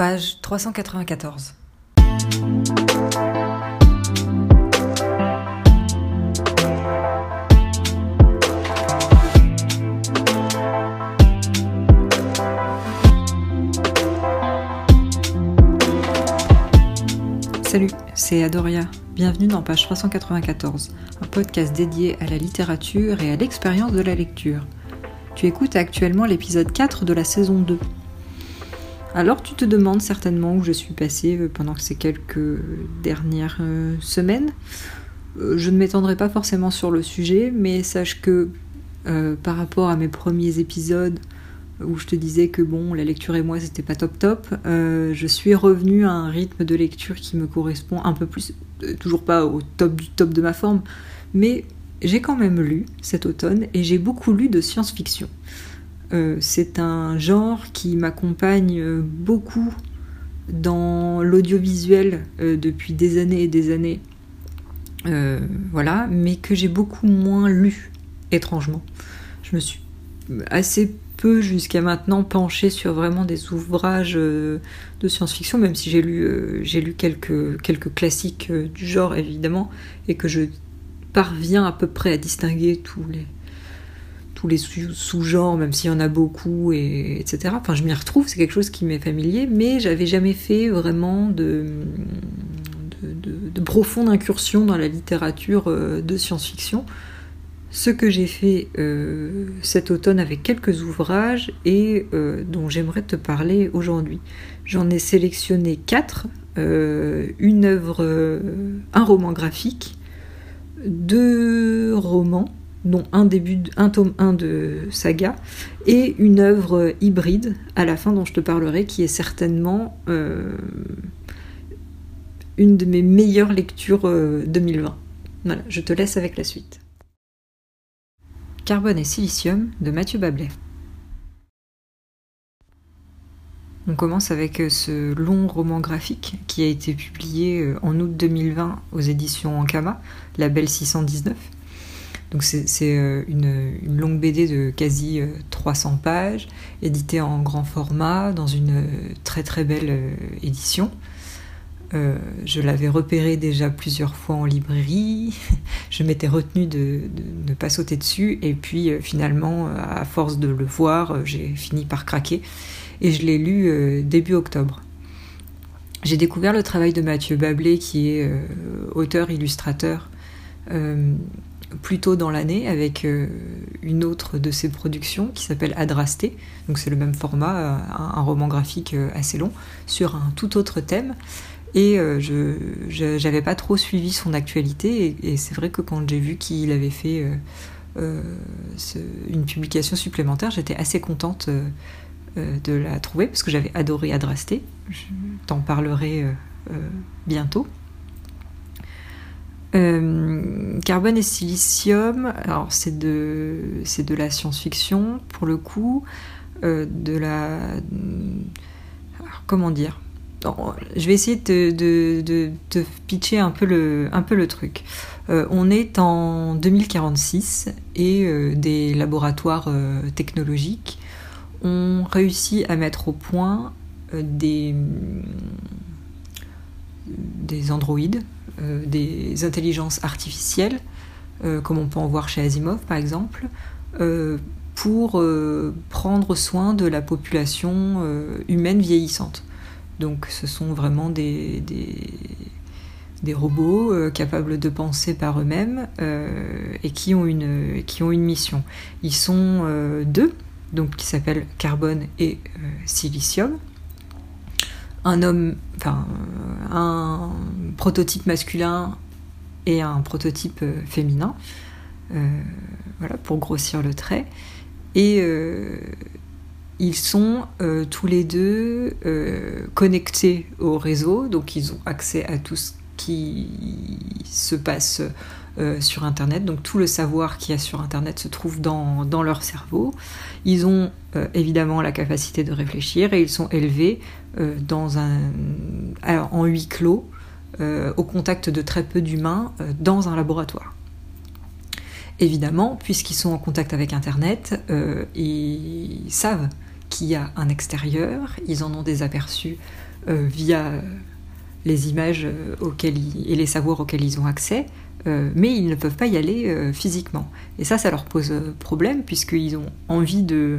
Page 394. Salut, c'est Adoria. Bienvenue dans Page 394, un podcast dédié à la littérature et à l'expérience de la lecture. Tu écoutes actuellement l'épisode 4 de la saison 2. Alors tu te demandes certainement où je suis passée pendant ces quelques dernières semaines. Je ne m'étendrai pas forcément sur le sujet, mais sache que par rapport à mes premiers épisodes, où je te disais que bon, la lecture et moi c'était pas top, je suis revenue à un rythme de lecture qui me correspond un peu plus, toujours pas au top du top de ma forme, mais j'ai quand même lu cet automne et j'ai beaucoup lu de science-fiction. C'est un genre qui m'accompagne beaucoup dans l'audiovisuel depuis des années et des années, voilà, mais que j'ai beaucoup moins lu, étrangement. Je me suis assez peu jusqu'à maintenant penché sur vraiment des ouvrages de science-fiction, même si j'ai lu quelques classiques du genre évidemment, et que je parviens à peu près à distinguer tous les sous-genres, même s'il y en a beaucoup, etc. Enfin, je m'y retrouve, c'est quelque chose qui m'est familier, mais j'avais jamais fait vraiment de profonde incursion dans la littérature de science-fiction. Ce que j'ai fait cet automne avec quelques ouvrages et dont j'aimerais te parler aujourd'hui. J'en ai sélectionné 4, une œuvre, un roman graphique, 2 romans, dont un tome 1 de saga, et une œuvre hybride, à la fin dont je te parlerai, qui est certainement une de mes meilleures lectures 2020. Voilà, je te laisse avec la suite. Carbone et Silicium de Mathieu Bablet. On commence avec ce long roman graphique qui a été publié en août 2020 aux éditions Ankama, La Belle 619. Donc c'est une longue BD de quasi 300 pages, éditée en grand format dans une très très belle édition. Je l'avais repéré déjà plusieurs fois en librairie, je m'étais retenue de ne pas sauter dessus, et puis finalement, à force de le voir, j'ai fini par craquer, et je l'ai lu début octobre. J'ai découvert le travail de Mathieu Bablet, qui est auteur-illustrateur, plus tôt dans l'année, avec une autre de ses productions, qui s'appelle Adrasté, donc c'est le même format, un roman graphique assez long, sur un tout autre thème. Et je n'avais pas trop suivi son actualité, et c'est vrai que quand j'ai vu qu'il avait fait une publication supplémentaire, j'étais assez contente de la trouver, parce que j'avais adoré Adrasté. Je t'en parlerai bientôt. Carbone et Silicium, alors c'est de la science-fiction, pour le coup, de la... Alors, comment dire ? Je vais essayer de pitcher un peu le truc. On est en 2046 et des laboratoires technologiques ont réussi à mettre au point des androïdes, des intelligences artificielles, comme on peut en voir chez Asimov par exemple, pour prendre soin de la population humaine vieillissante. Donc ce sont vraiment des robots capables de penser par eux-mêmes et qui ont une mission. Ils sont deux, donc qui s'appellent Carbone et Silicium. Un prototype masculin et un prototype féminin, voilà, pour grossir le trait. Et ils sont tous les deux connectés au réseau, donc ils ont accès à tout ce qui se passe sur Internet. Donc tout le savoir qu'il y a sur Internet se trouve dans leur cerveau. Ils ont évidemment la capacité de réfléchir, et ils sont élevés en huis clos, au contact de très peu d'humains, dans un laboratoire. Évidemment, puisqu'ils sont en contact avec Internet, ils savent qui a un extérieur, ils en ont des aperçus via les images auxquelles et les savoirs auxquels ils ont accès, mais ils ne peuvent pas y aller physiquement. Et ça leur pose problème, puisqu'ils ont envie de...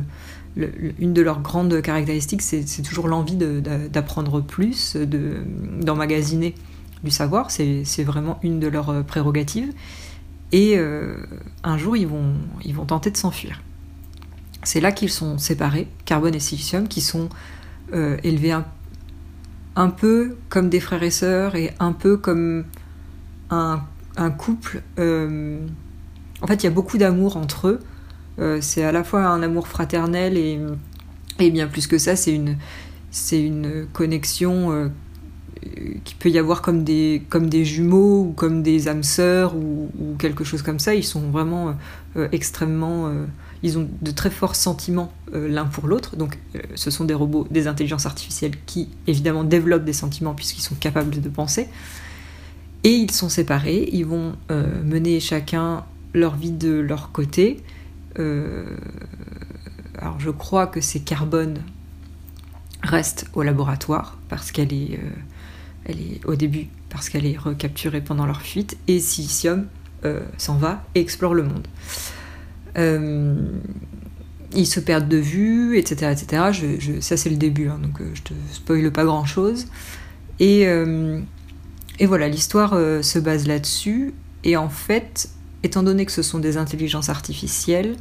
Une de leurs grandes caractéristiques, c'est toujours l'envie d'apprendre plus, d'emmagasiner du savoir, c'est vraiment une de leurs prérogatives. Et un jour, ils vont tenter de s'enfuir. C'est là qu'ils sont séparés, Carbone et Silicium, qui sont élevés un peu comme des frères et sœurs, et un peu comme un couple. En fait, il y a beaucoup d'amour entre eux. C'est à la fois un amour fraternel et bien plus que ça, c'est une connexion qui peut y avoir comme des jumeaux ou comme des âmes sœurs ou quelque chose comme ça. Ils sont vraiment extrêmement... ils ont de très forts sentiments l'un pour l'autre. Donc ce sont des robots, des intelligences artificielles qui évidemment développent des sentiments puisqu'ils sont capables de penser. Et ils sont séparés, ils vont mener chacun leur vie de leur côté. Alors je crois que c'est Carbone reste au laboratoire parce qu'elle est, au début parce qu'elle est recapturée pendant leur fuite, et Silicium s'en va et explore le monde. Ils se perdent de vue, etc. etc. Ça c'est le début, hein, donc je te spoile pas grand chose. Et voilà, l'histoire se base là-dessus, et en fait... Étant donné que ce sont des intelligences artificielles,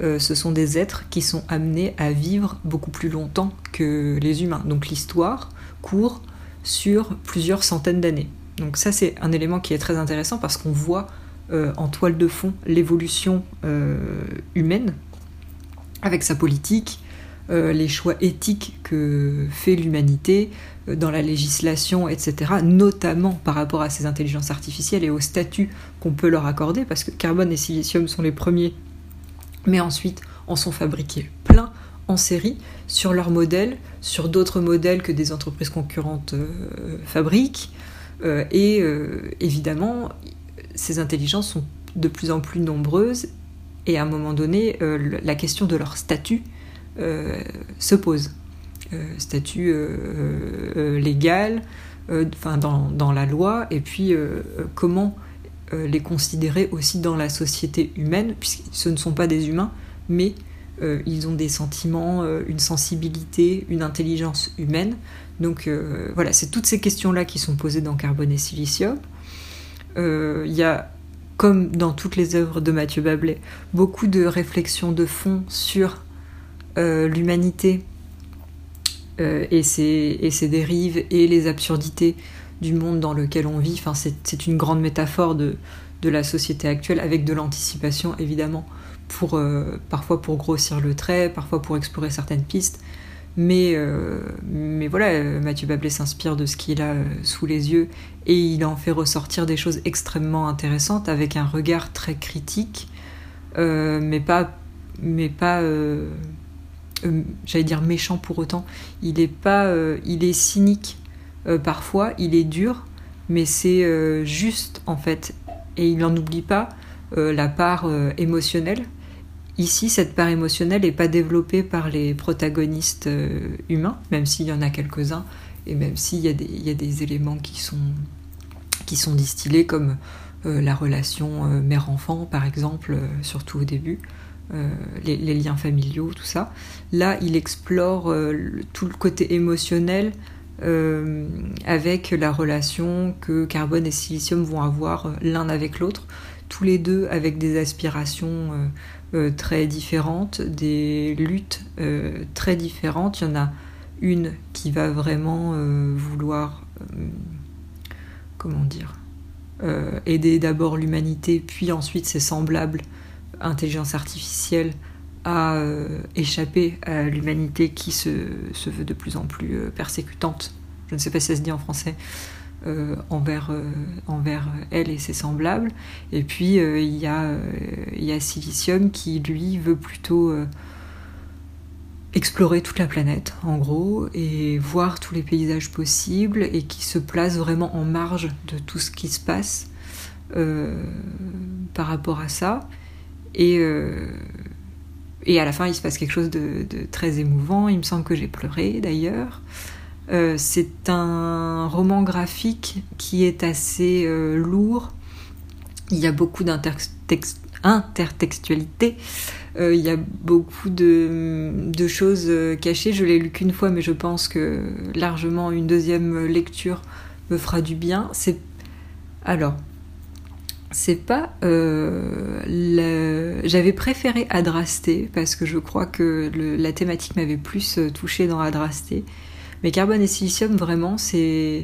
ce sont des êtres qui sont amenés à vivre beaucoup plus longtemps que les humains. Donc l'histoire court sur plusieurs centaines d'années. Donc ça c'est un élément qui est très intéressant parce qu'on voit en toile de fond l'évolution humaine avec sa politique, les choix éthiques que fait l'humanité dans la législation, etc., notamment par rapport à ces intelligences artificielles et au statut qu'on peut leur accorder, parce que Carbone et Silicium sont les premiers, mais ensuite en sont fabriqués plein en série, sur leurs modèles, sur d'autres modèles que des entreprises concurrentes fabriquent, et évidemment, ces intelligences sont de plus en plus nombreuses, et à un moment donné, la question de leur statut se pose. Statut légal, dans la loi, et puis comment les considérer aussi dans la société humaine, puisque ce ne sont pas des humains, mais ils ont des sentiments, une sensibilité, une intelligence humaine. Donc voilà, c'est toutes ces questions-là qui sont posées dans Carbone et Silicium. Il y a, comme dans toutes les œuvres de Mathieu Bablet, beaucoup de réflexions de fond sur l'humanité et ses dérives et les absurdités du monde dans lequel on vit. Enfin, c'est une grande métaphore de la société actuelle, avec de l'anticipation évidemment, parfois pour grossir le trait, parfois pour explorer certaines pistes. Mais voilà, Mathieu Bablet s'inspire de ce qu'il a sous les yeux et il en fait ressortir des choses extrêmement intéressantes avec un regard très critique, mais pas j'allais dire méchant pour autant. Il est cynique parfois, il est dur, mais c'est juste en fait, et il n'en oublie pas la part émotionnelle. Ici, cette part émotionnelle n'est pas développée par les protagonistes humains, même s'il y en a quelques-uns, et même s'il y a des éléments qui sont distillés, comme la relation mère-enfant par exemple, surtout au début. Les liens familiaux, tout ça. Là, il explore tout le côté émotionnel avec la relation que Carbone et Silicium vont avoir l'un avec l'autre, tous les deux avec des aspirations très différentes, des luttes très différentes. Il y en a une qui va vraiment vouloir aider d'abord l'humanité, puis ensuite ses semblables intelligence artificielle à échapper à l'humanité qui se veut de plus en plus persécutante, je ne sais pas si ça se dit en français, envers elle et ses semblables. Et puis il y a Silicium qui lui veut plutôt explorer toute la planète en gros, et voir tous les paysages possibles, et qui se place vraiment en marge de tout ce qui se passe par rapport à ça. Et, euh, Et à la fin, il se passe quelque chose de très émouvant. Il me semble que j'ai pleuré, d'ailleurs. C'est un roman graphique qui est assez lourd. Il y a beaucoup d'intertextualité. Il y a beaucoup de choses cachées. Je l'ai lu qu'une fois, mais je pense que largement une deuxième lecture me fera du bien. J'avais préféré Adrasté parce que je crois que la thématique m'avait plus touchée dans Adrasté. Mais Carbone et Silicium, vraiment, je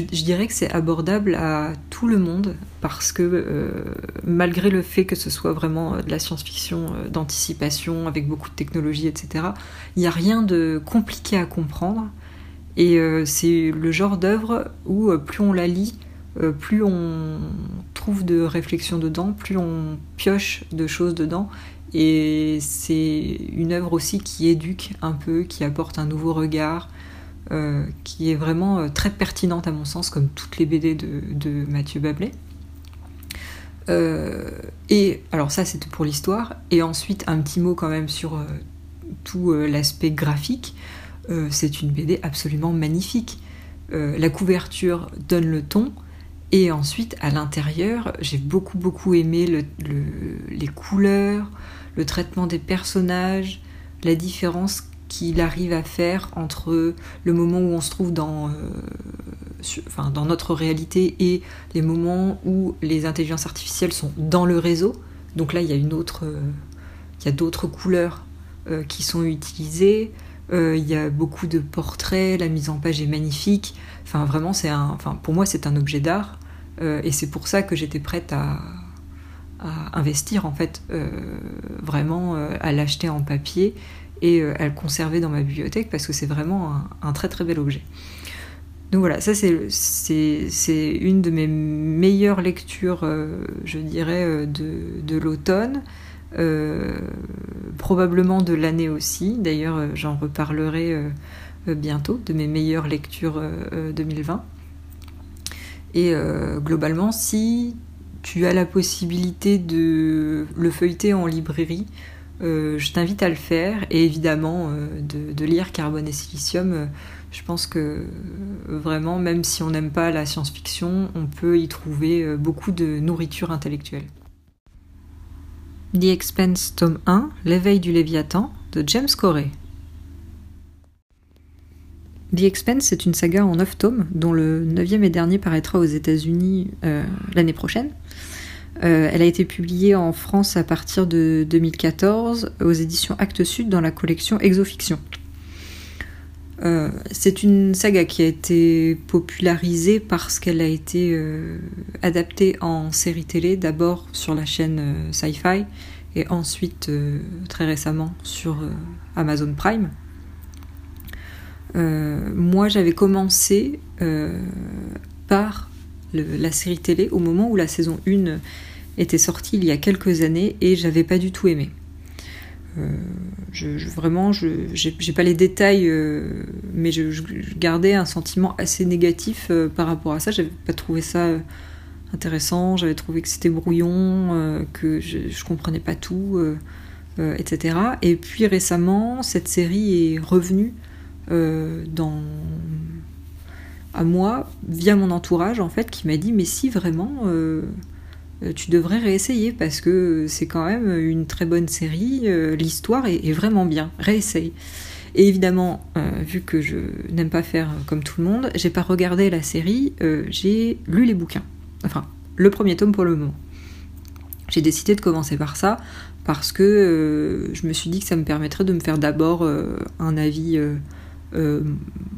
dirais que c'est abordable à tout le monde parce que malgré le fait que ce soit vraiment de la science-fiction d'anticipation avec beaucoup de technologie, etc., il n'y a rien de compliqué à comprendre. Et c'est le genre d'œuvre où plus on la lit, plus on trouve de réflexion dedans, plus on pioche de choses dedans. Et c'est une œuvre aussi qui éduque un peu, qui apporte un nouveau regard, qui est vraiment très pertinente à mon sens, comme toutes les BD de Mathieu Bablet. Et alors ça, c'était pour l'histoire. Et ensuite, un petit mot quand même sur tout l'aspect graphique. C'est une BD absolument magnifique. La couverture donne le ton. Et ensuite, à l'intérieur, j'ai beaucoup aimé les couleurs, le traitement des personnages, la différence qu'il arrive à faire entre le moment où on se trouve dans notre réalité et les moments où les intelligences artificielles sont dans le réseau. Donc là, il y a d'autres couleurs qui sont utilisées. Il y a beaucoup de portraits, la mise en page est magnifique. Enfin, vraiment, pour moi, c'est un objet d'art. Et c'est pour ça que j'étais prête à investir, en fait, vraiment à l'acheter en papier et à le conserver dans ma bibliothèque parce que c'est vraiment un très très bel objet. Donc voilà, ça c'est une de mes meilleures lectures, je dirais, de l'automne, probablement de l'année aussi. D'ailleurs, j'en reparlerai bientôt, de mes meilleures lectures 2020. Et globalement, si tu as la possibilité de le feuilleter en librairie, je t'invite à le faire, et évidemment de lire Carbone et Silicium. Je pense que vraiment, même si on n'aime pas la science-fiction, on peut y trouver beaucoup de nourriture intellectuelle. The Expanse, tome 1, L'éveil du Léviathan, de James Corey. The Expanse est une saga en 9 tomes, dont le 9e et dernier paraîtra aux États-Unis l'année prochaine. Elle a été publiée en France à partir de 2014 aux éditions Actes Sud dans la collection Exofiction. C'est une saga qui a été popularisée parce qu'elle a été adaptée en série télé, d'abord sur la chaîne Syfy et ensuite très récemment sur Amazon Prime. Moi, j'avais commencé par la série télé au moment où la saison 1 était sortie il y a quelques années, et j'avais pas du tout aimé. J'ai pas les détails, mais je gardais un sentiment assez négatif par rapport à ça. J'avais pas trouvé ça intéressant, j'avais trouvé que c'était brouillon, que je comprenais pas tout, etc. Et puis récemment, cette série est revenue à moi via mon entourage, en fait, qui m'a dit: mais si, vraiment, tu devrais réessayer parce que c'est quand même une très bonne série, l'histoire est vraiment bien, réessaye. Et évidemment, vu que je n'aime pas faire comme tout le monde, j'ai pas regardé la série, j'ai lu les bouquins, enfin le premier tome pour le moment. J'ai décidé de commencer par ça parce que je me suis dit que ça me permettrait de me faire d'abord un avis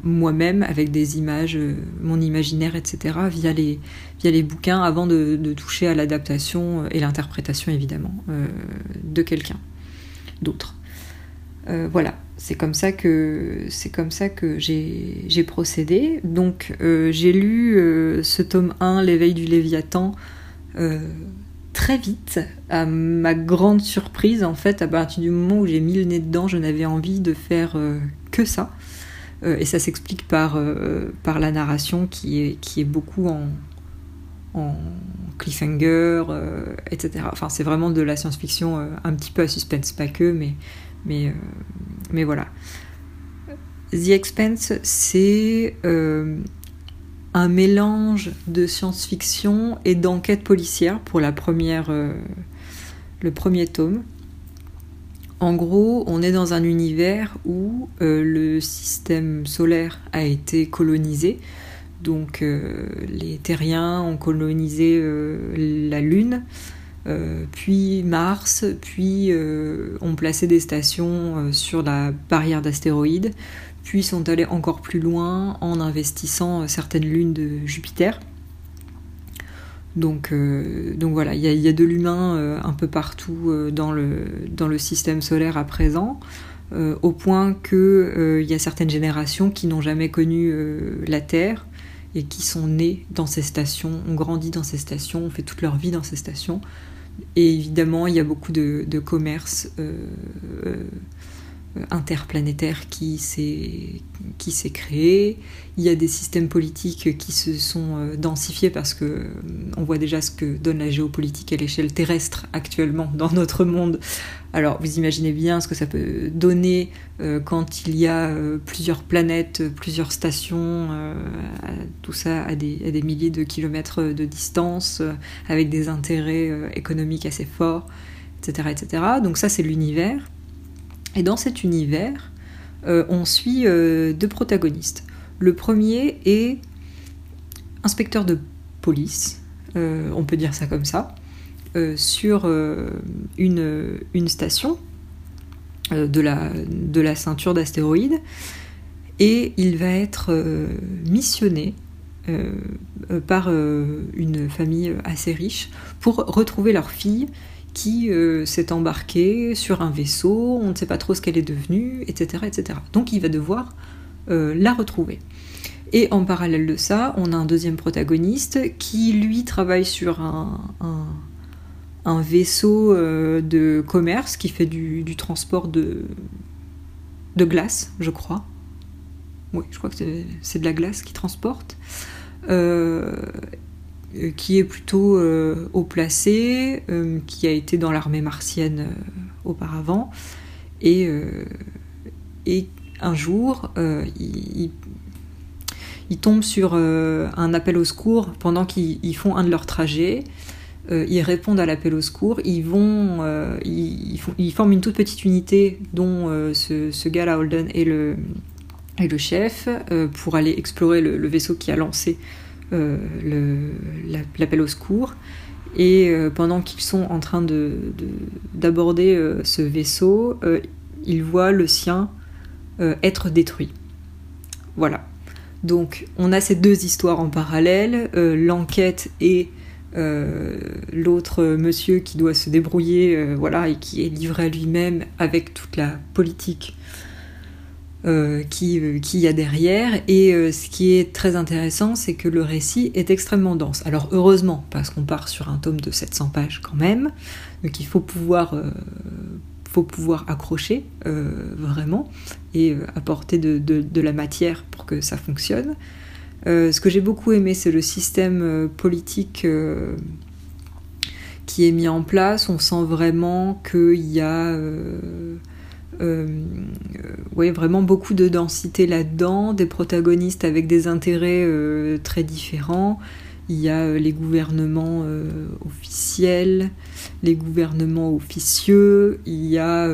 moi-même, avec des images, mon imaginaire, etc., via les bouquins, avant de toucher à l'adaptation et l'interprétation, évidemment, de quelqu'un d'autre. Voilà, c'est comme ça que j'ai procédé. Donc j'ai lu ce tome 1, L'éveil du Léviathan, très vite, à ma grande surprise. En fait, à partir du moment où j'ai mis le nez dedans, je n'avais envie de faire que ça. Et ça s'explique par la narration qui est beaucoup en cliffhanger, etc. Enfin, c'est vraiment de la science-fiction un petit peu à suspense, pas que, mais voilà. The Expanse, c'est un mélange de science-fiction et d'enquête policière pour la première, le premier tome. En gros, on est dans un univers où le système solaire a été colonisé. Donc les Terriens ont colonisé la Lune, puis Mars, puis ont placé des stations sur la barrière d'astéroïdes, puis sont allés encore plus loin en investissant certaines lunes de Jupiter. Donc voilà, il y a de l'humain un peu partout dans le système solaire à présent, au point qu'il y a certaines générations qui n'ont jamais connu la Terre, et qui sont nés dans ces stations, ont grandi dans ces stations, ont fait toute leur vie dans ces stations. Et évidemment, il y a beaucoup de commerce interplanétaire qui s'est créé. Il y a des systèmes politiques qui se sont densifiés parce qu'on voit déjà ce que donne la géopolitique à l'échelle terrestre actuellement dans notre monde. Alors vous imaginez bien ce que ça peut donner quand il y a plusieurs planètes, plusieurs stations, tout ça à des milliers de kilomètres de distance, avec des intérêts économiques assez forts, etc., etc. Donc ça, c'est l'univers. Et dans cet univers, on suit deux protagonistes. Le premier est inspecteur de police, on peut dire ça comme ça, sur une station de la ceinture d'astéroïdes, et il va être missionné par une famille assez riche pour retrouver leur fille qui s'est embarquée sur un vaisseau, on ne sait pas trop ce qu'elle est devenue, etc., etc. Donc il va devoir la retrouver. Et en parallèle de ça, on a un deuxième protagoniste qui, lui, travaille sur un vaisseau de commerce qui fait du transport de glace, je crois. Oui, je crois que c'est de la glace qu'il transporte. Qui est plutôt haut placé, qui a été dans l'armée martienne auparavant, et un jour il tombe sur un appel au secours pendant qu'ils font un de leurs trajets. Ils répondent à l'appel au secours, ils forment une toute petite unité dont ce gars-là, Holden, est le chef, pour aller explorer le vaisseau qui a lancé l'appel au secours. Et pendant qu'ils sont en train d'aborder ce vaisseau, ils voient le sien être détruit. Voilà. Donc on a ces deux histoires en parallèle, l'enquête et l'autre monsieur qui doit se débrouiller, voilà, et qui est livré à lui-même avec toute la politique qu'il y a derrière. Et ce qui est très intéressant, c'est que le récit est extrêmement dense. Alors heureusement, parce qu'on part sur un tome de 700 pages quand même, donc il faut pouvoir accrocher vraiment et apporter de la matière pour que ça fonctionne. Ce que j'ai beaucoup aimé, c'est le système politique qui est mis en place. On sent vraiment qu'il y a ouais, vraiment beaucoup de densité là-dedans, des protagonistes avec des intérêts très différents. Il y a les gouvernements officiels, les gouvernements officieux, il y a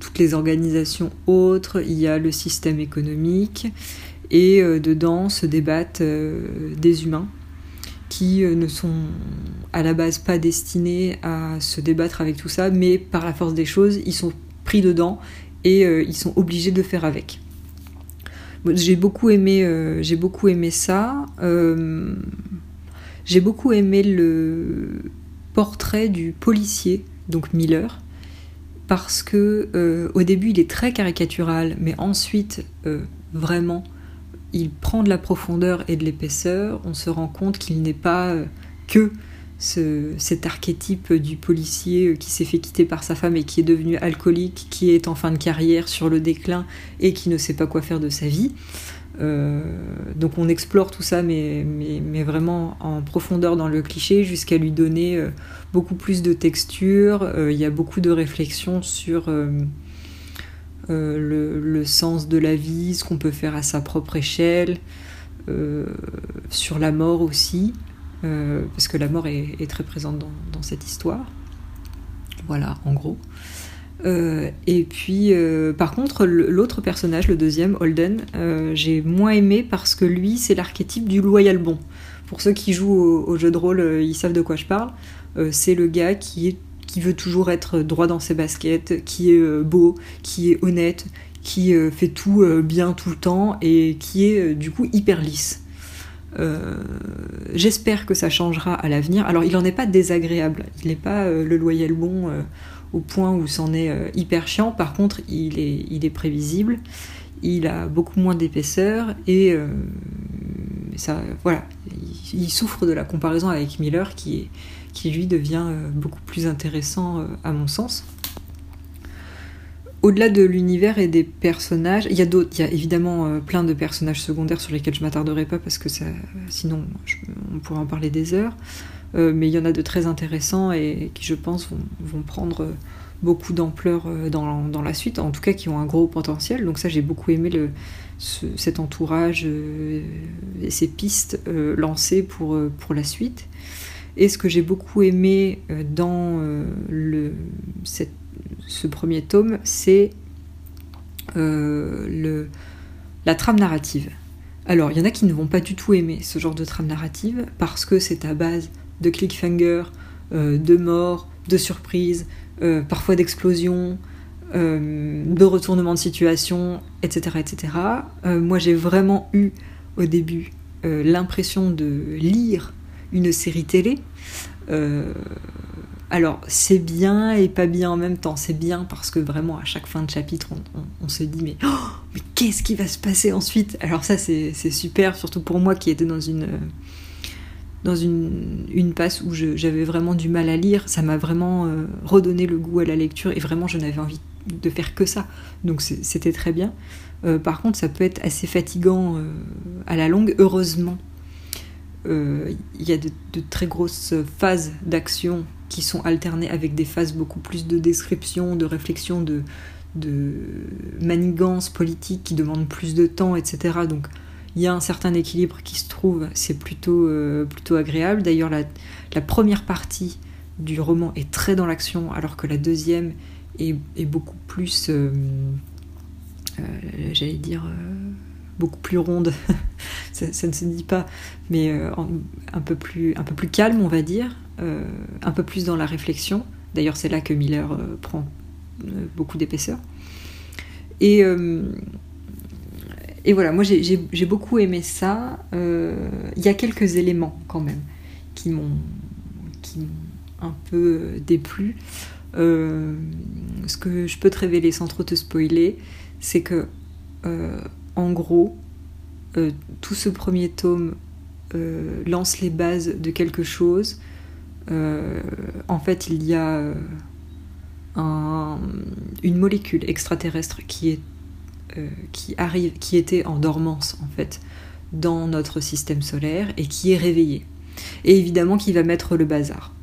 toutes les organisations autres, il y a le système économique, et dedans se débattent des humains qui ne sont à la base pas destinés à se débattre avec tout ça, mais par la force des choses, ils sont pris dedans et ils sont obligés de faire avec. Bon, j'ai beaucoup aimé ça. J'ai beaucoup aimé le portrait du policier, donc Miller, parce que au début il est très caricatural, mais ensuite vraiment il prend de la profondeur et de l'épaisseur. On se rend compte qu'il n'est pas que cet archétype du policier qui s'est fait quitter par sa femme et qui est devenu alcoolique, qui est en fin de carrière, sur le déclin, et qui ne sait pas quoi faire de sa vie. Donc on explore tout ça, mais vraiment en profondeur dans le cliché, jusqu'à lui donner beaucoup plus de texture. Il y a beaucoup de réflexions sur le sens de la vie, ce qu'on peut faire à sa propre échelle, sur la mort aussi, parce que la mort est très présente dans cette histoire. Voilà, en gros. Et puis par contre l'autre personnage, le deuxième, Holden, j'ai moins aimé parce que lui c'est l'archétype du loyal bon. Pour ceux qui jouent au jeu de rôle, ils savent de quoi je parle. C'est le gars qui veut toujours être droit dans ses baskets, qui est beau, qui est honnête, qui fait tout bien tout le temps et qui est du coup hyper lisse. J'espère que ça changera à l'avenir. Alors il en est pas désagréable, il n'est pas le loyal bon au point où c'en est hyper chiant. Par contre, il est prévisible, il a beaucoup moins d'épaisseur et ça, voilà, il souffre de la comparaison avec Miller qui lui devient beaucoup plus intéressant à mon sens. Au-delà de l'univers et des personnages, il y a évidemment plein de personnages secondaires sur lesquels je m'attarderai pas parce que ça, sinon on pourrait en parler des heures. Mais il y en a de très intéressants et qui, je pense, vont prendre beaucoup d'ampleur dans la suite, en tout cas qui ont un gros potentiel. Donc ça, j'ai beaucoup aimé cet entourage et ces pistes lancées pour la suite. Et ce que j'ai beaucoup aimé dans ce premier tome, c'est la trame narrative. Alors, il y en a qui ne vont pas du tout aimer ce genre de trame narrative parce que c'est à base de cliffhanger, de mort, de surprise, parfois d'explosion, de retournement de situation, etc. etc. Moi, j'ai vraiment eu, au début, l'impression de lire une série télé. Alors, c'est bien et pas bien en même temps. C'est bien parce que vraiment, à chaque fin de chapitre, on se dit mais qu'est-ce qui va se passer ensuite ? Alors ça, c'est super, surtout pour moi qui était dans une passe où j'avais vraiment du mal à lire. Ça m'a vraiment redonné le goût à la lecture et vraiment je n'avais envie de faire que ça, donc c'était très bien. Par contre, ça peut être assez fatigant à la longue. Heureusement, il y a de très grosses phases d'action qui sont alternées avec des phases beaucoup plus de description, de réflexion, de manigances politiques qui demandent plus de temps, etc. Donc il y a un certain équilibre qui se trouve, c'est plutôt agréable. D'ailleurs, la première partie du roman est très dans l'action, alors que la deuxième est beaucoup plus, j'allais dire, beaucoup plus ronde. ça ne se dit pas, mais un peu plus calme, on va dire, un peu plus dans la réflexion. D'ailleurs, c'est là que Miller prend beaucoup d'épaisseur. Et voilà, moi j'ai beaucoup aimé ça. Il y a quelques éléments quand même qui m'ont un peu déplu. Ce que je peux te révéler sans trop te spoiler, c'est que en gros, tout ce premier tome lance les bases de quelque chose. En fait, il y a une molécule extraterrestre qui était en dormance en fait dans notre système solaire et qui est réveillée, et évidemment qui va mettre le bazar.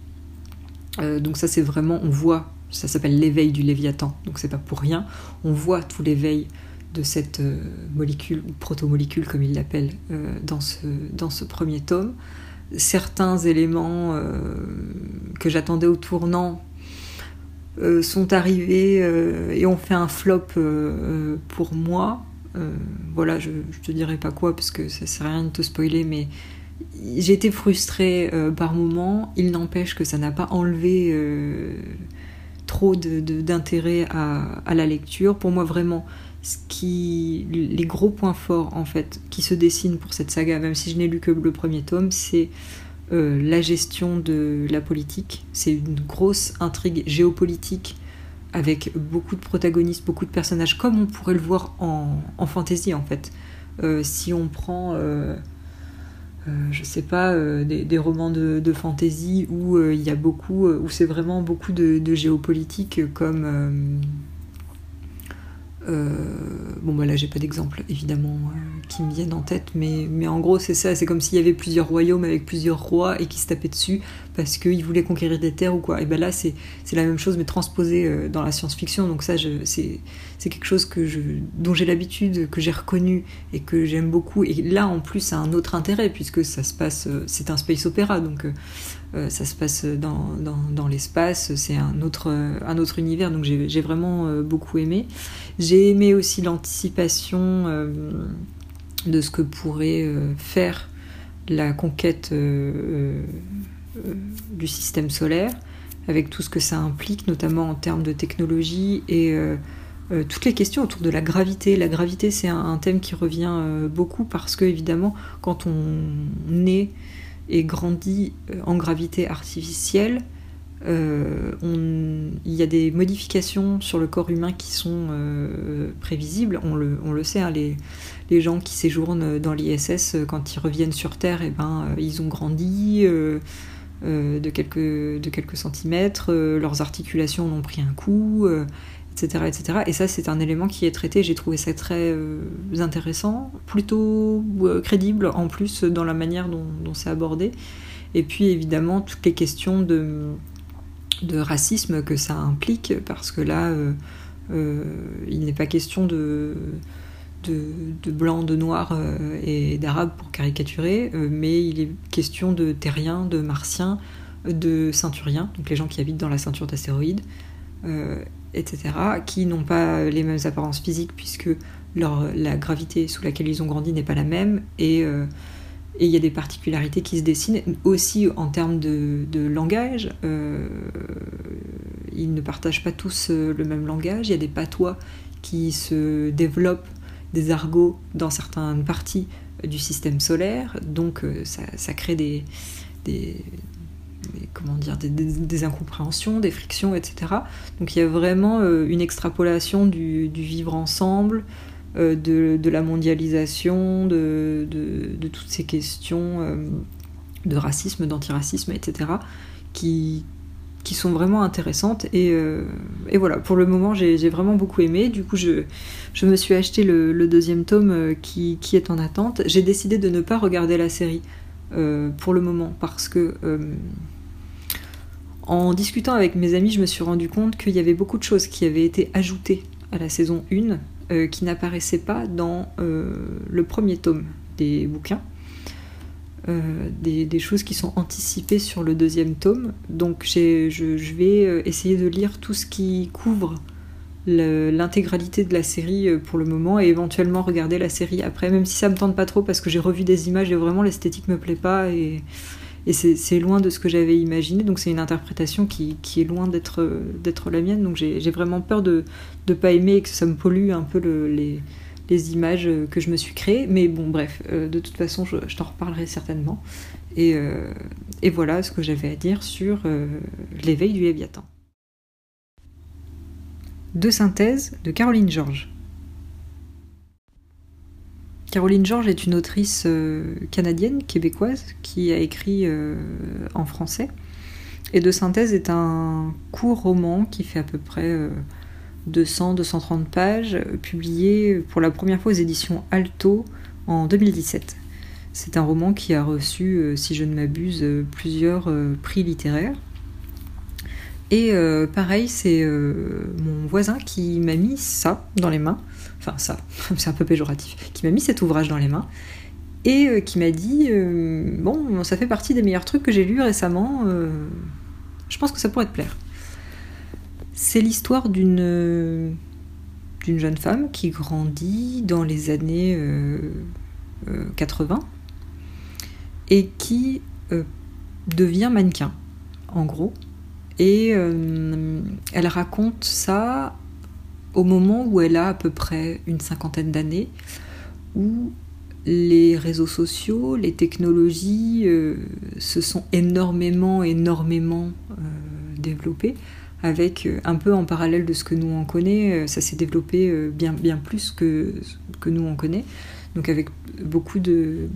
Donc ça, c'est vraiment, on voit, ça s'appelle l'éveil du Léviathan, donc c'est pas pour rien, on voit tout l'éveil de cette molécule, ou protomolécule comme il l'appelle, dans ce premier tome. Certains éléments que j'attendais au tournant sont arrivés et ont fait un flop pour moi. Voilà, je te dirai pas quoi parce que ça sert à rien de te spoiler, mais j'ai été frustrée par moments. Il n'empêche que ça n'a pas enlevé trop d'intérêt à la lecture. Pour moi, vraiment, les gros points forts en fait qui se dessinent pour cette saga, même si je n'ai lu que le premier tome, c'est la gestion de la politique. C'est une grosse intrigue géopolitique avec beaucoup de protagonistes, beaucoup de personnages, comme on pourrait le voir en fantasy en fait. Si on prend, je sais pas, des romans de fantasy où il y a beaucoup, où c'est vraiment beaucoup de géopolitique, comme Bon bah là j'ai pas d'exemple évidemment qui me viennent en tête, mais en gros c'est ça, c'est comme s'il y avait plusieurs royaumes avec plusieurs rois et qui se tapaient dessus parce qu'ils voulaient conquérir des terres ou quoi. Et ben là c'est la même chose mais transposée dans la science-fiction, donc ça c'est quelque chose que dont j'ai l'habitude, que j'ai reconnu et que j'aime beaucoup, et là en plus ça a un autre intérêt puisque ça se passe, c'est un space opéra, donc ça se passe dans l'espace, c'est un autre univers, donc j'ai vraiment beaucoup aimé. J'ai aimé aussi l'anticipation de ce que pourrait faire la conquête du système solaire, avec tout ce que ça implique, notamment en termes de technologie et toutes les questions autour de la gravité. La gravité, c'est un thème qui revient beaucoup parce que, évidemment, quand on est et grandit en gravité artificielle, il y a des modifications sur le corps humain qui sont prévisibles. On le sait, hein, les gens qui séjournent dans l'ISS, quand ils reviennent sur Terre, eh ben, ils ont grandi de quelques centimètres, leurs articulations ont pris un coup, etc., etc. Et ça, c'est un élément qui est traité. J'ai trouvé ça très intéressant, plutôt crédible en plus dans la manière dont c'est abordé. Et puis évidemment, toutes les questions de racisme que ça implique, parce que là, il n'est pas question de blanc, de noir et d'arabe pour caricaturer, mais il est question de terriens, de martiens, de ceinturiens, donc les gens qui habitent dans la ceinture d'astéroïdes, etc., qui n'ont pas les mêmes apparences physiques puisque la gravité sous laquelle ils ont grandi n'est pas la même, et il y a des particularités qui se dessinent aussi en termes de langage. Ils ne partagent pas tous le même langage. Il y a des patois qui se développent, des argots dans certaines parties du système solaire. Donc ça crée des incompréhensions, des frictions, etc. Donc il y a vraiment une extrapolation du vivre ensemble, de la mondialisation, de toutes ces questions de racisme, d'antiracisme, etc., qui sont vraiment intéressantes. Et voilà, pour le moment, j'ai vraiment beaucoup aimé. Du coup, je me suis acheté le deuxième tome qui est en attente. J'ai décidé de ne pas regarder la série pour le moment, parce que en discutant avec mes amis, je me suis rendu compte qu'il y avait beaucoup de choses qui avaient été ajoutées à la saison 1, qui n'apparaissait pas dans le premier tome des bouquins, des choses qui sont anticipées sur le deuxième tome. Donc je vais essayer de lire tout ce qui couvre l'intégralité de la série pour le moment, et éventuellement regarder la série après, même si ça me tente pas trop parce que j'ai revu des images et vraiment l'esthétique me plaît pas, et c'est loin de ce que j'avais imaginé, donc c'est une interprétation qui est loin d'être la mienne, donc j'ai vraiment peur de ne pas aimer et que ça me pollue un peu les images que je me suis créées, mais bon bref, de toute façon je t'en reparlerai certainement, et voilà ce que j'avais à dire sur l'éveil du Léviathan. De synthèse de Caroline Georges. Caroline Georges est une autrice canadienne, québécoise, qui a écrit en français. Et De synthèse est un court roman qui fait à peu près 200-230 pages, publié pour la première fois aux éditions Alto en 2017. C'est un roman qui a reçu, si je ne m'abuse, plusieurs prix littéraires. Et pareil, c'est mon voisin qui m'a mis ça dans les mains. Enfin ça, c'est un peu péjoratif, qui m'a mis cet ouvrage dans les mains et qui m'a dit « Bon, ça fait partie des meilleurs trucs que j'ai lus récemment, je pense que ça pourrait te plaire. » C'est l'histoire d'une jeune femme qui grandit dans les années 80 et qui devient mannequin, en gros. Et elle raconte ça au moment où elle a à peu près une cinquantaine d'années, où les réseaux sociaux, les technologies se sont énormément développées, avec un peu en parallèle de ce que nous on connaît, ça s'est développé bien plus que nous on connaît, donc avec beaucoup de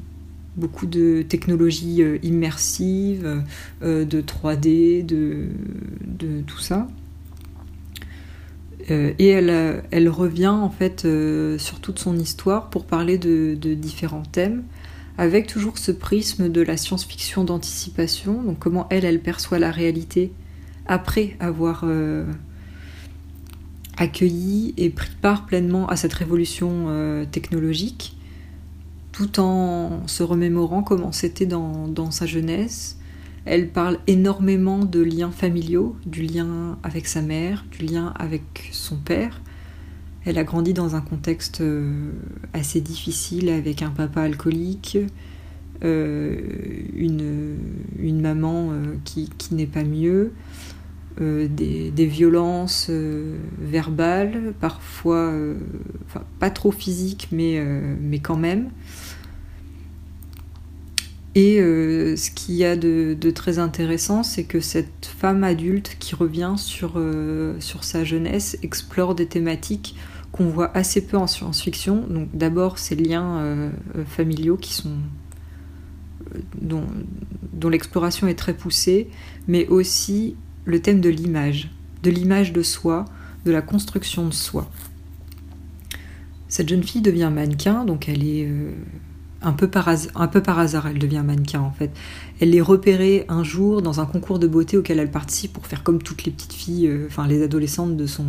technologies immersives, de 3D, de tout ça. Et elle revient en fait sur toute son histoire pour parler de différents thèmes, avec toujours ce prisme de la science-fiction d'anticipation, donc comment elle perçoit la réalité après avoir accueilli et pris part pleinement à cette révolution technologique, tout en se remémorant comment c'était dans sa jeunesse. Elle parle énormément de liens familiaux, du lien avec sa mère, du lien avec son père. Elle a grandi dans un contexte assez difficile avec un papa alcoolique, une maman qui n'est pas mieux, des violences verbales, parfois enfin, pas trop physiques mais quand même. Et ce qu'il y a de très intéressant, c'est que cette femme adulte qui revient sur sa jeunesse explore des thématiques qu'on voit assez peu en science-fiction. Donc d'abord ces liens familiaux dont l'exploration est très poussée, mais aussi le thème de l'image, de soi, de la construction de soi. Cette jeune fille devient mannequin, donc elle est... Un peu par hasard, elle devient mannequin en fait. Elle est repérée un jour dans un concours de beauté auquel elle participe pour faire comme toutes les petites filles, enfin les adolescentes de son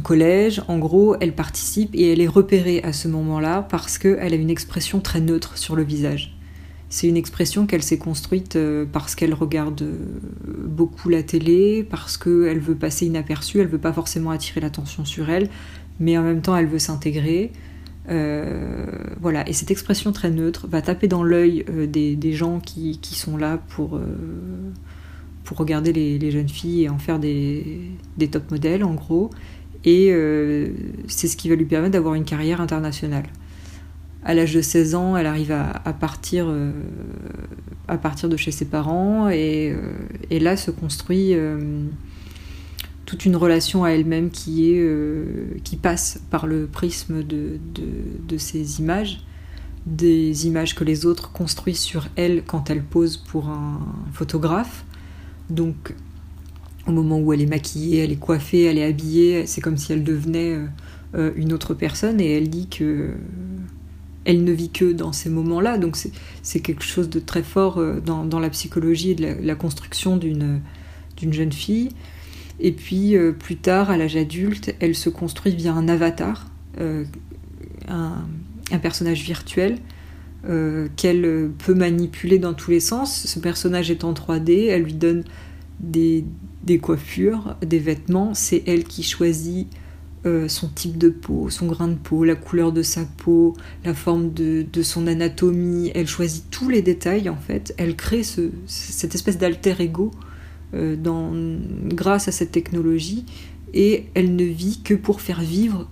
collège. En gros, elle participe et elle est repérée à ce moment-là parce qu'elle a une expression très neutre sur le visage. C'est une expression qu'elle s'est construite parce qu'elle regarde beaucoup la télé, parce qu'elle veut passer inaperçue, elle veut pas forcément attirer l'attention sur elle, mais en même temps elle veut s'intégrer. Voilà, et cette expression très neutre va taper dans l'œil des gens qui sont là pour regarder les jeunes filles et en faire des top modèles en gros, et c'est ce qui va lui permettre d'avoir une carrière internationale. À l'âge de 16 ans, elle arrive à partir de chez ses parents, et là se construit toute une relation à elle-même qui passe par le prisme de ces images, des images que les autres construisent sur elle quand elle pose pour un photographe. Donc au moment où elle est maquillée, elle est coiffée, elle est habillée, c'est comme si elle devenait une autre personne, et elle dit que elle ne vit que dans ces moments-là. Donc c'est quelque chose de très fort dans la psychologie et de la construction d'une jeune fille. Et puis plus tard, à l'âge adulte, elle se construit via un avatar, un personnage virtuel qu'elle peut manipuler dans tous les sens. Ce personnage est en 3D, elle lui donne des coiffures, des vêtements, c'est elle qui choisit son type de peau, son grain de peau, la couleur de sa peau, la forme de son anatomie, elle choisit tous les détails en fait, elle crée cette espèce d'alter ego grâce à cette technologie, et elle ne vit que pour faire vivre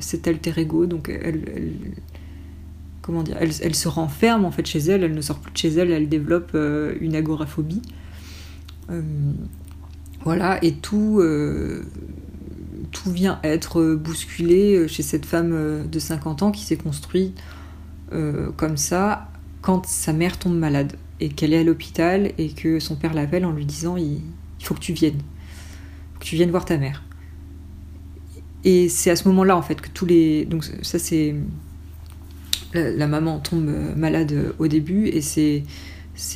cet alter ego. Donc elle se renferme en fait chez elle ne sort plus de chez elle développe une agoraphobie, voilà, et tout vient être bousculé chez cette femme de 50 ans qui s'est construite comme ça quand sa mère tombe malade et qu'elle est à l'hôpital, et que son père l'appelle en lui disant « Il faut que tu viennes. Faut que tu viennes voir ta mère. » Et c'est à ce moment-là, en fait, que tous les... Donc ça, c'est... La maman tombe malade au début, et c'est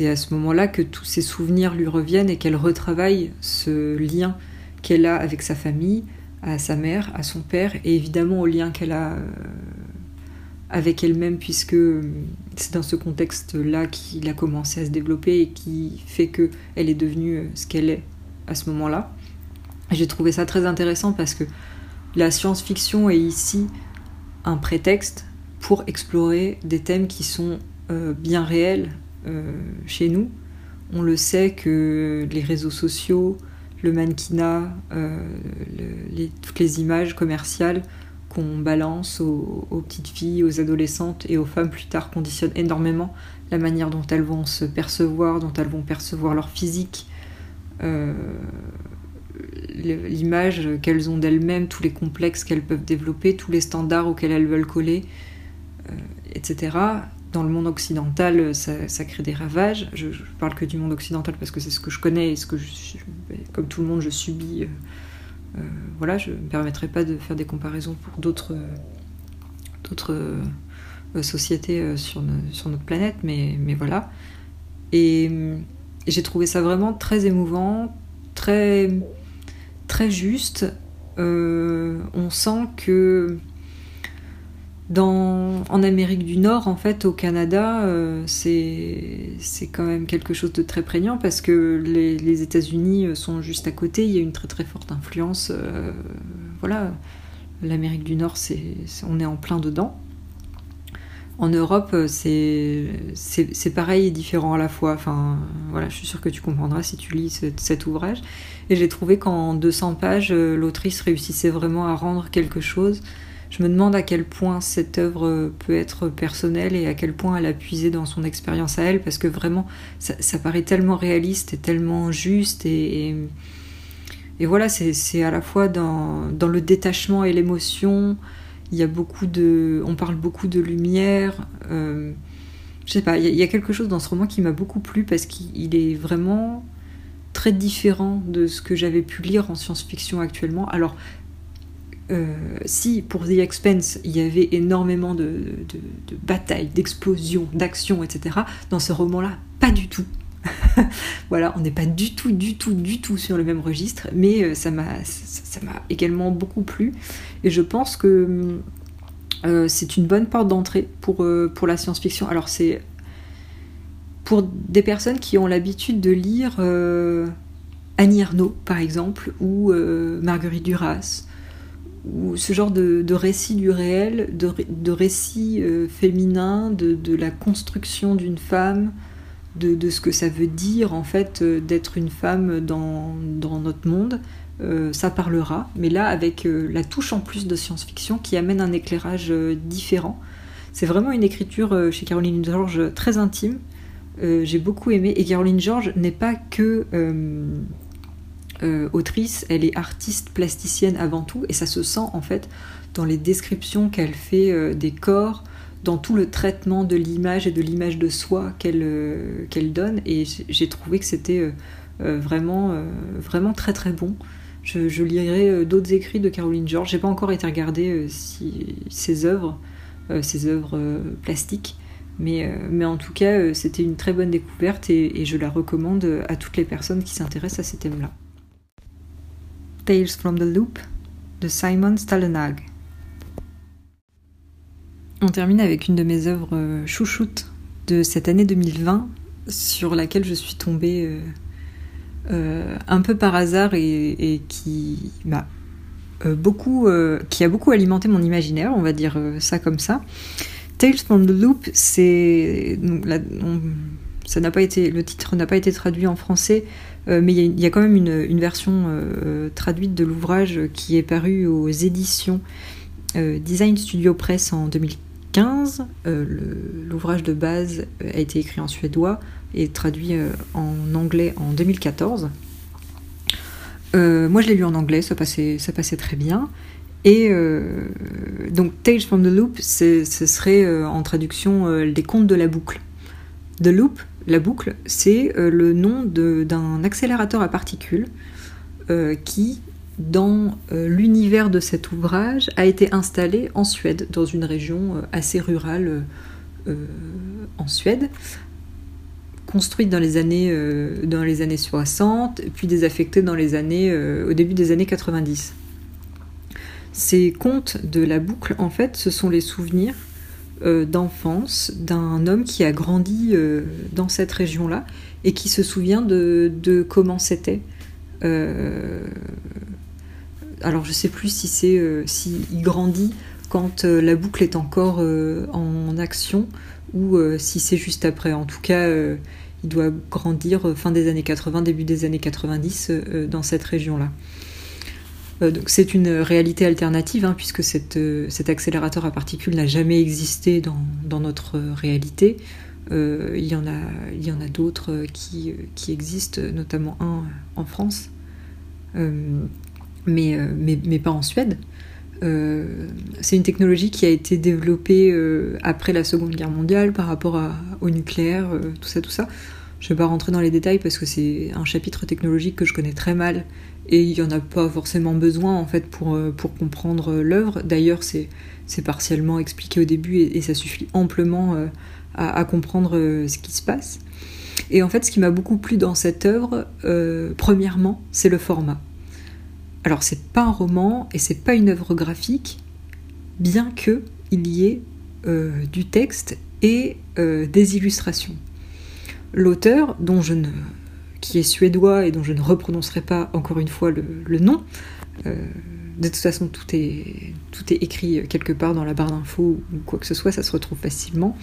à ce moment-là que tous ses souvenirs lui reviennent, et qu'elle retravaille ce lien qu'elle a avec sa famille, à sa mère, à son père, et évidemment au lien qu'elle a... avec elle-même, puisque c'est dans ce contexte-là qu'il a commencé à se développer et qui fait qu'elle est devenue ce qu'elle est à ce moment-là. J'ai trouvé ça très intéressant parce que la science-fiction est ici un prétexte pour explorer des thèmes qui sont bien réels chez nous. On le sait que les réseaux sociaux, le mannequinat, toutes les images commerciales qu'on balance aux petites filles, aux adolescentes et aux femmes plus tard conditionnent énormément la manière dont elles vont se percevoir, dont elles vont percevoir leur physique, l'image qu'elles ont d'elles-mêmes, tous les complexes qu'elles peuvent développer, tous les standards auxquels elles veulent coller, etc. Dans le monde occidental, ça crée des ravages. Je parle que du monde occidental parce que c'est ce que je connais et ce que, comme tout le monde, je subis Voilà, je ne me permettrai pas de faire des comparaisons pour d'autres sociétés sur notre planète, mais voilà. Et j'ai trouvé ça vraiment très émouvant, très juste. On sent que en Amérique du Nord, en fait, au Canada, c'est quand même quelque chose de très prégnant, parce que les États-Unis sont juste à côté, il y a une très très forte influence. Voilà, l'Amérique du Nord, on est en plein dedans. En Europe, c'est pareil et différent à la fois. Enfin, voilà, je suis sûre que tu comprendras si tu lis cet ouvrage. Et j'ai trouvé qu'en 200 pages, l'autrice réussissait vraiment à rendre quelque chose. Je me demande à quel point cette œuvre peut être personnelle et à quel point elle a puisé dans son expérience à elle, parce que vraiment, ça paraît tellement réaliste et tellement juste. Et voilà, c'est à la fois dans le détachement et l'émotion. Il y a on parle beaucoup de lumière, je sais pas, il y a quelque chose dans ce roman qui m'a beaucoup plu, parce qu'il est vraiment très différent de ce que j'avais pu lire en science-fiction actuellement. Alors, si pour The Expanse, il y avait énormément de batailles, d'explosions, d'actions, etc., dans ce roman-là, pas du tout. Voilà, on n'est pas du tout sur le même registre, mais ça m'a également beaucoup plu, et je pense que c'est une bonne porte d'entrée pour la science-fiction. Alors, c'est pour des personnes qui ont l'habitude de lire Annie Ernaux, par exemple, ou Marguerite Duras, ou ce genre de récit du réel, de récit féminin, de la construction d'une femme, de ce que ça veut dire, en fait, d'être une femme dans notre monde. Ça parlera, mais là, avec la touche en plus de science-fiction qui amène un éclairage différent. C'est vraiment une écriture chez Caroline Georges très intime. J'ai beaucoup aimé, et Caroline Georges n'est pas que autrice, elle est artiste plasticienne avant tout, et ça se sent, en fait, dans les descriptions qu'elle fait des corps, dans tout le traitement de l'image et de l'image de soi qu'elle donne, et j'ai trouvé que c'était vraiment très très bon. Je lirai d'autres écrits de Caroline Georges. J'ai pas encore été regarder ses œuvres plastiques, mais en tout cas, c'était une très bonne découverte, et je la recommande à toutes les personnes qui s'intéressent à ces thèmes-là. Tales from the Loop de Simon Stallenhag. On termine avec une de mes œuvres chouchoutes de cette année 2020, sur laquelle je suis tombée un peu par hasard, et qui a beaucoup alimenté mon imaginaire, on va dire ça comme ça. Tales from the Loop, le titre n'a pas été traduit en français, mais il y a quand même une version traduite de l'ouvrage qui est parue aux éditions Design Studio Press en 2015. L'ouvrage de base a été écrit en suédois et traduit en anglais en 2014. Moi, je l'ai lu en anglais, ça passait très bien. Et donc, Tales from the Loop, ce serait en traduction les contes de la boucle. The Loop, la boucle, c'est le nom d'un accélérateur à particules qui, dans l'univers de cet ouvrage, a été installé en Suède, dans une région assez rurale en Suède, construite dans les années 60, puis désaffectée au début des années 90. Ces contes de la boucle, en fait, ce sont les souvenirs d'enfance d'un homme qui a grandi dans cette région-là, et qui se souvient de comment c'était. Alors, je ne sais plus si c'est s'il grandit quand la boucle est encore en action, ou si c'est juste après. En tout cas, il doit grandir fin des années 80, début des années 90 dans cette région-là. Donc, c'est une réalité alternative, hein, puisque cet accélérateur à particules n'a jamais existé dans notre réalité. Il y en a d'autres qui existent, notamment un en France. Mais pas en Suède. C'est une technologie qui a été développée après la Seconde Guerre mondiale par rapport au nucléaire, tout ça. Je ne vais pas rentrer dans les détails parce que c'est un chapitre technologique que je connais très mal et il n'y en a pas forcément besoin en fait pour comprendre l'œuvre. D'ailleurs, c'est partiellement expliqué au début et ça suffit amplement à comprendre ce qui se passe. Et en fait, ce qui m'a beaucoup plu dans cette œuvre, premièrement, c'est le format. Alors, c'est pas un roman et c'est pas une œuvre graphique, bien que il y ait du texte et des illustrations. L'auteur, qui est suédois et dont je ne reprononcerai pas encore une fois le nom, de toute façon tout est écrit quelque part dans la barre d'infos ou quoi que ce soit, ça se retrouve facilement,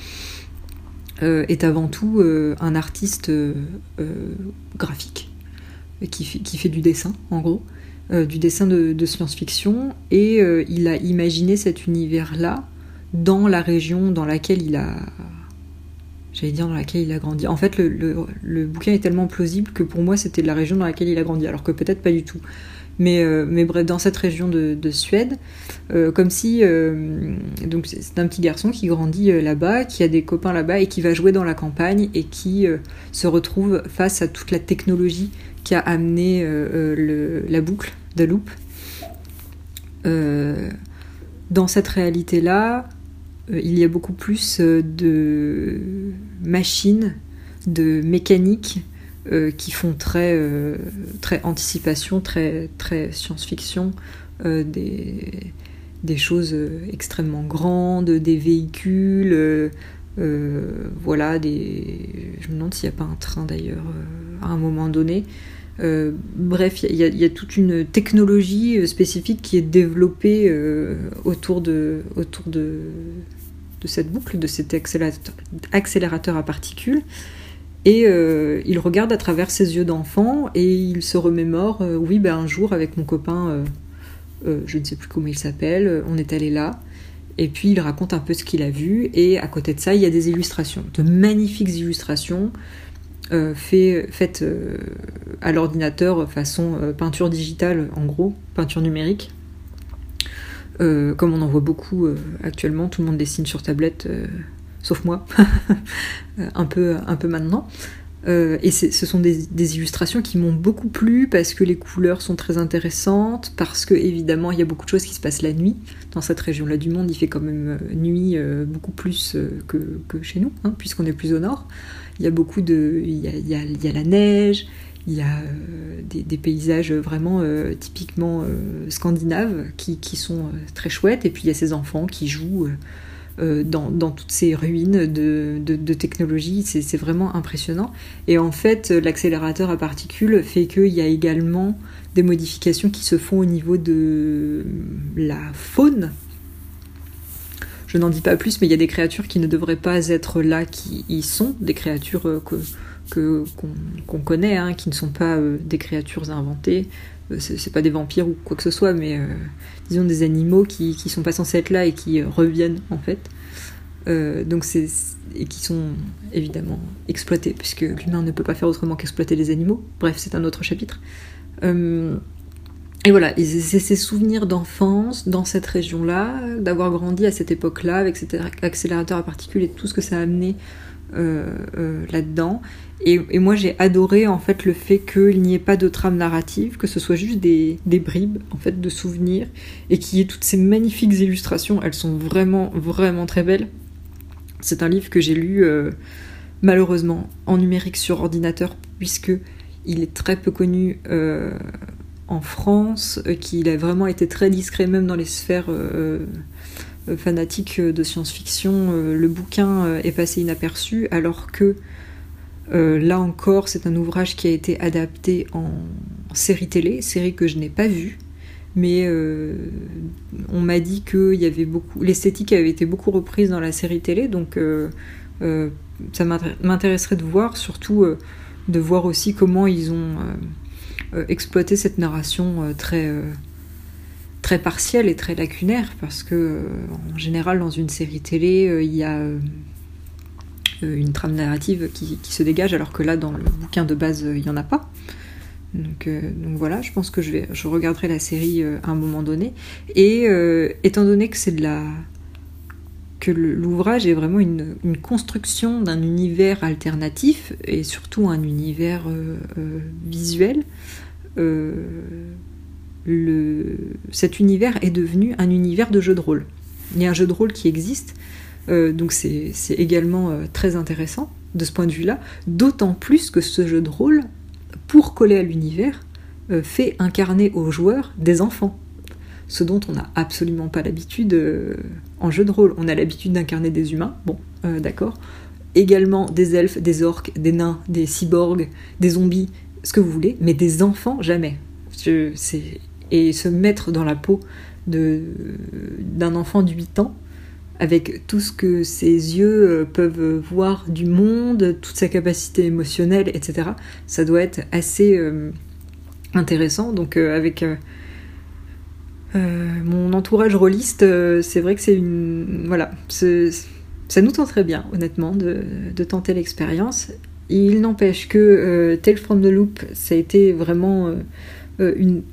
est avant tout un artiste graphique qui fait du dessin en gros, du dessin de science-fiction, et il a imaginé cet univers-là dans la région dans laquelle il a grandi. En fait, le bouquin est tellement plausible que pour moi, c'était la région dans laquelle il a grandi, alors que peut-être pas du tout. Mais bref, dans cette région de Suède, comme si... donc c'est un petit garçon qui grandit là-bas, qui a des copains là-bas, et qui va jouer dans la campagne, et qui se retrouve face à toute la technologie qui a amené la boucle, The Loop. Dans cette réalité-là, il y a beaucoup plus de machines, de mécaniques qui font très anticipation, très science-fiction, des choses extrêmement grandes, des véhicules, voilà, je me demande s'il n'y a pas un train d'ailleurs à un moment donné. Bref, il y a toute une technologie spécifique qui est développée autour de cette boucle, de cet accélérateur à particules, et il regarde à travers ses yeux d'enfant et il se remémore oui, ben, un jour avec mon copain, je ne sais plus comment il s'appelle, on est allé là. Et puis il raconte un peu ce qu'il a vu, et à côté de ça il y a des illustrations, de magnifiques illustrations faites à l'ordinateur façon peinture digitale, en gros, peinture numérique, comme on en voit beaucoup actuellement, tout le monde dessine sur tablette, sauf moi, un peu maintenant, et ce sont des illustrations qui m'ont beaucoup plu, parce que les couleurs sont très intéressantes, parce que évidemment il y a beaucoup de choses qui se passent la nuit dans cette région-là du monde. Il fait quand même nuit beaucoup plus que chez nous, hein, puisqu'on est plus au nord. Il y a beaucoup de... Il y a la neige, il y a des paysages vraiment typiquement scandinaves qui sont très chouettes. Et puis il y a ces enfants qui jouent dans toutes ces ruines de technologie. C'est vraiment impressionnant. Et en fait, l'accélérateur à particules fait qu'il y a également des modifications qui se font au niveau de la faune. Je n'en dis pas plus, mais il y a des créatures qui ne devraient pas être là, qui y sont, des créatures qu'on connaît, hein, qui ne sont pas des créatures inventées. C'est pas des vampires ou quoi que ce soit, mais disons des animaux qui sont pas censés être là et qui reviennent en fait. Donc et qui sont évidemment exploités, puisque l'humain ne peut pas faire autrement qu'exploiter les animaux. Bref, c'est un autre chapitre. Et voilà, c'est ces souvenirs d'enfance dans cette région-là, d'avoir grandi à cette époque-là, avec cet accélérateur à particules et tout ce que ça a amené là-dedans. Et moi, j'ai adoré en fait le fait qu'il n'y ait pas de trame narrative, que ce soit juste des bribes en fait de souvenirs, et qu'il y ait toutes ces magnifiques illustrations. Elles sont vraiment, vraiment très belles. C'est un livre que j'ai lu malheureusement en numérique sur ordinateur, puisque il est très peu connu en France, qu'il a vraiment été très discret, même dans les sphères fanatiques de science-fiction. Le bouquin est passé inaperçu, alors que là encore, c'est un ouvrage qui a été adapté en série télé, série que je n'ai pas vue, mais on m'a dit que l'esthétique avait été beaucoup reprise dans la série télé, donc ça m'intéresserait de voir, surtout de voir aussi comment ils ont... exploiter cette narration très partielle et très lacunaire, parce que en général dans une série télé il y a une trame narrative qui se dégage, alors que là dans le bouquin de base il n'y en a pas, donc voilà. Je pense que je regarderai la série à un moment donné, et étant donné que que l'ouvrage est vraiment une construction d'un univers alternatif, et surtout un univers visuel, cet univers est devenu un univers de jeu de rôle. Il y a un jeu de rôle qui existe, donc c'est également très intéressant de ce point de vue-là, d'autant plus que ce jeu de rôle, pour coller à l'univers, fait incarner aux joueurs des enfants, ce dont on n'a absolument pas l'habitude en jeu de rôle. On a l'habitude d'incarner des humains, bon, d'accord, également des elfes, des orques, des nains, des cyborgs, des zombies, ce que vous voulez, mais des enfants, jamais. Et se mettre dans la peau d'un enfant de 8 ans, avec tout ce que ses yeux peuvent voir du monde, toute sa capacité émotionnelle, etc., ça doit être assez intéressant. Donc avec mon entourage rôliste, c'est vrai que c'est une... Voilà, ça nous tenterait bien, honnêtement, de tenter l'expérience. Il n'empêche que Tales from the Loop, ça a été vraiment une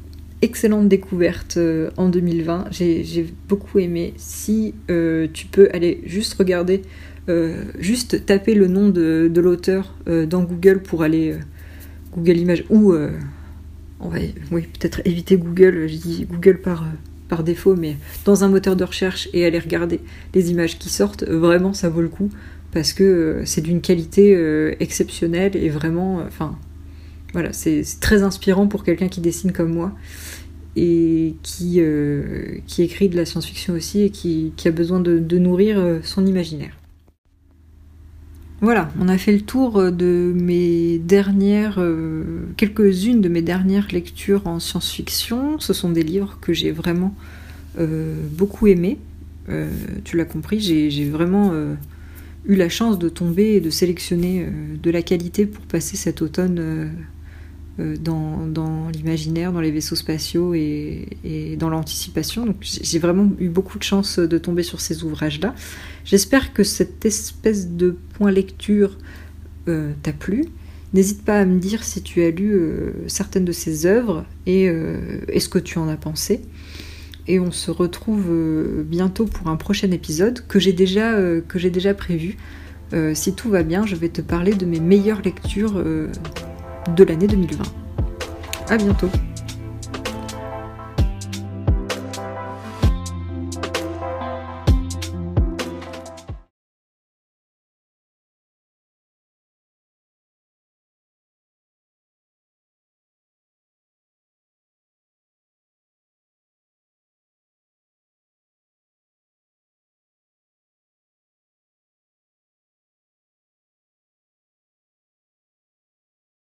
excellente découverte en 2020. J'ai beaucoup aimé. Si tu peux aller juste regarder, juste taper le nom de l'auteur dans Google pour aller... Google Images ou... oui, peut-être éviter Google, je dis Google par défaut, mais dans un moteur de recherche, et aller regarder les images qui sortent, vraiment ça vaut le coup, parce que c'est d'une qualité exceptionnelle, et vraiment, enfin, voilà, c'est très inspirant pour quelqu'un qui dessine comme moi, et qui écrit de la science-fiction aussi, et qui a besoin de nourrir son imaginaire. Voilà, on a fait le tour de mes dernières, quelques-unes de mes dernières lectures en science-fiction. Ce sont des livres que j'ai vraiment beaucoup aimés. Tu l'as compris, j'ai vraiment eu la chance de tomber et de sélectionner de la qualité pour passer cet automne dans l'imaginaire, dans les vaisseaux spatiaux et dans l'anticipation. Donc j'ai vraiment eu beaucoup de chance de tomber sur ces ouvrages-là. J'espère que cette espèce de point lecture t'a plu. N'hésite pas à me dire si tu as lu certaines de ces œuvres et ce que tu en as pensé. Et on se retrouve bientôt pour un prochain épisode que j'ai déjà prévu. Si tout va bien, je vais te parler de mes meilleures lectures de l'année 2020. À bientôt.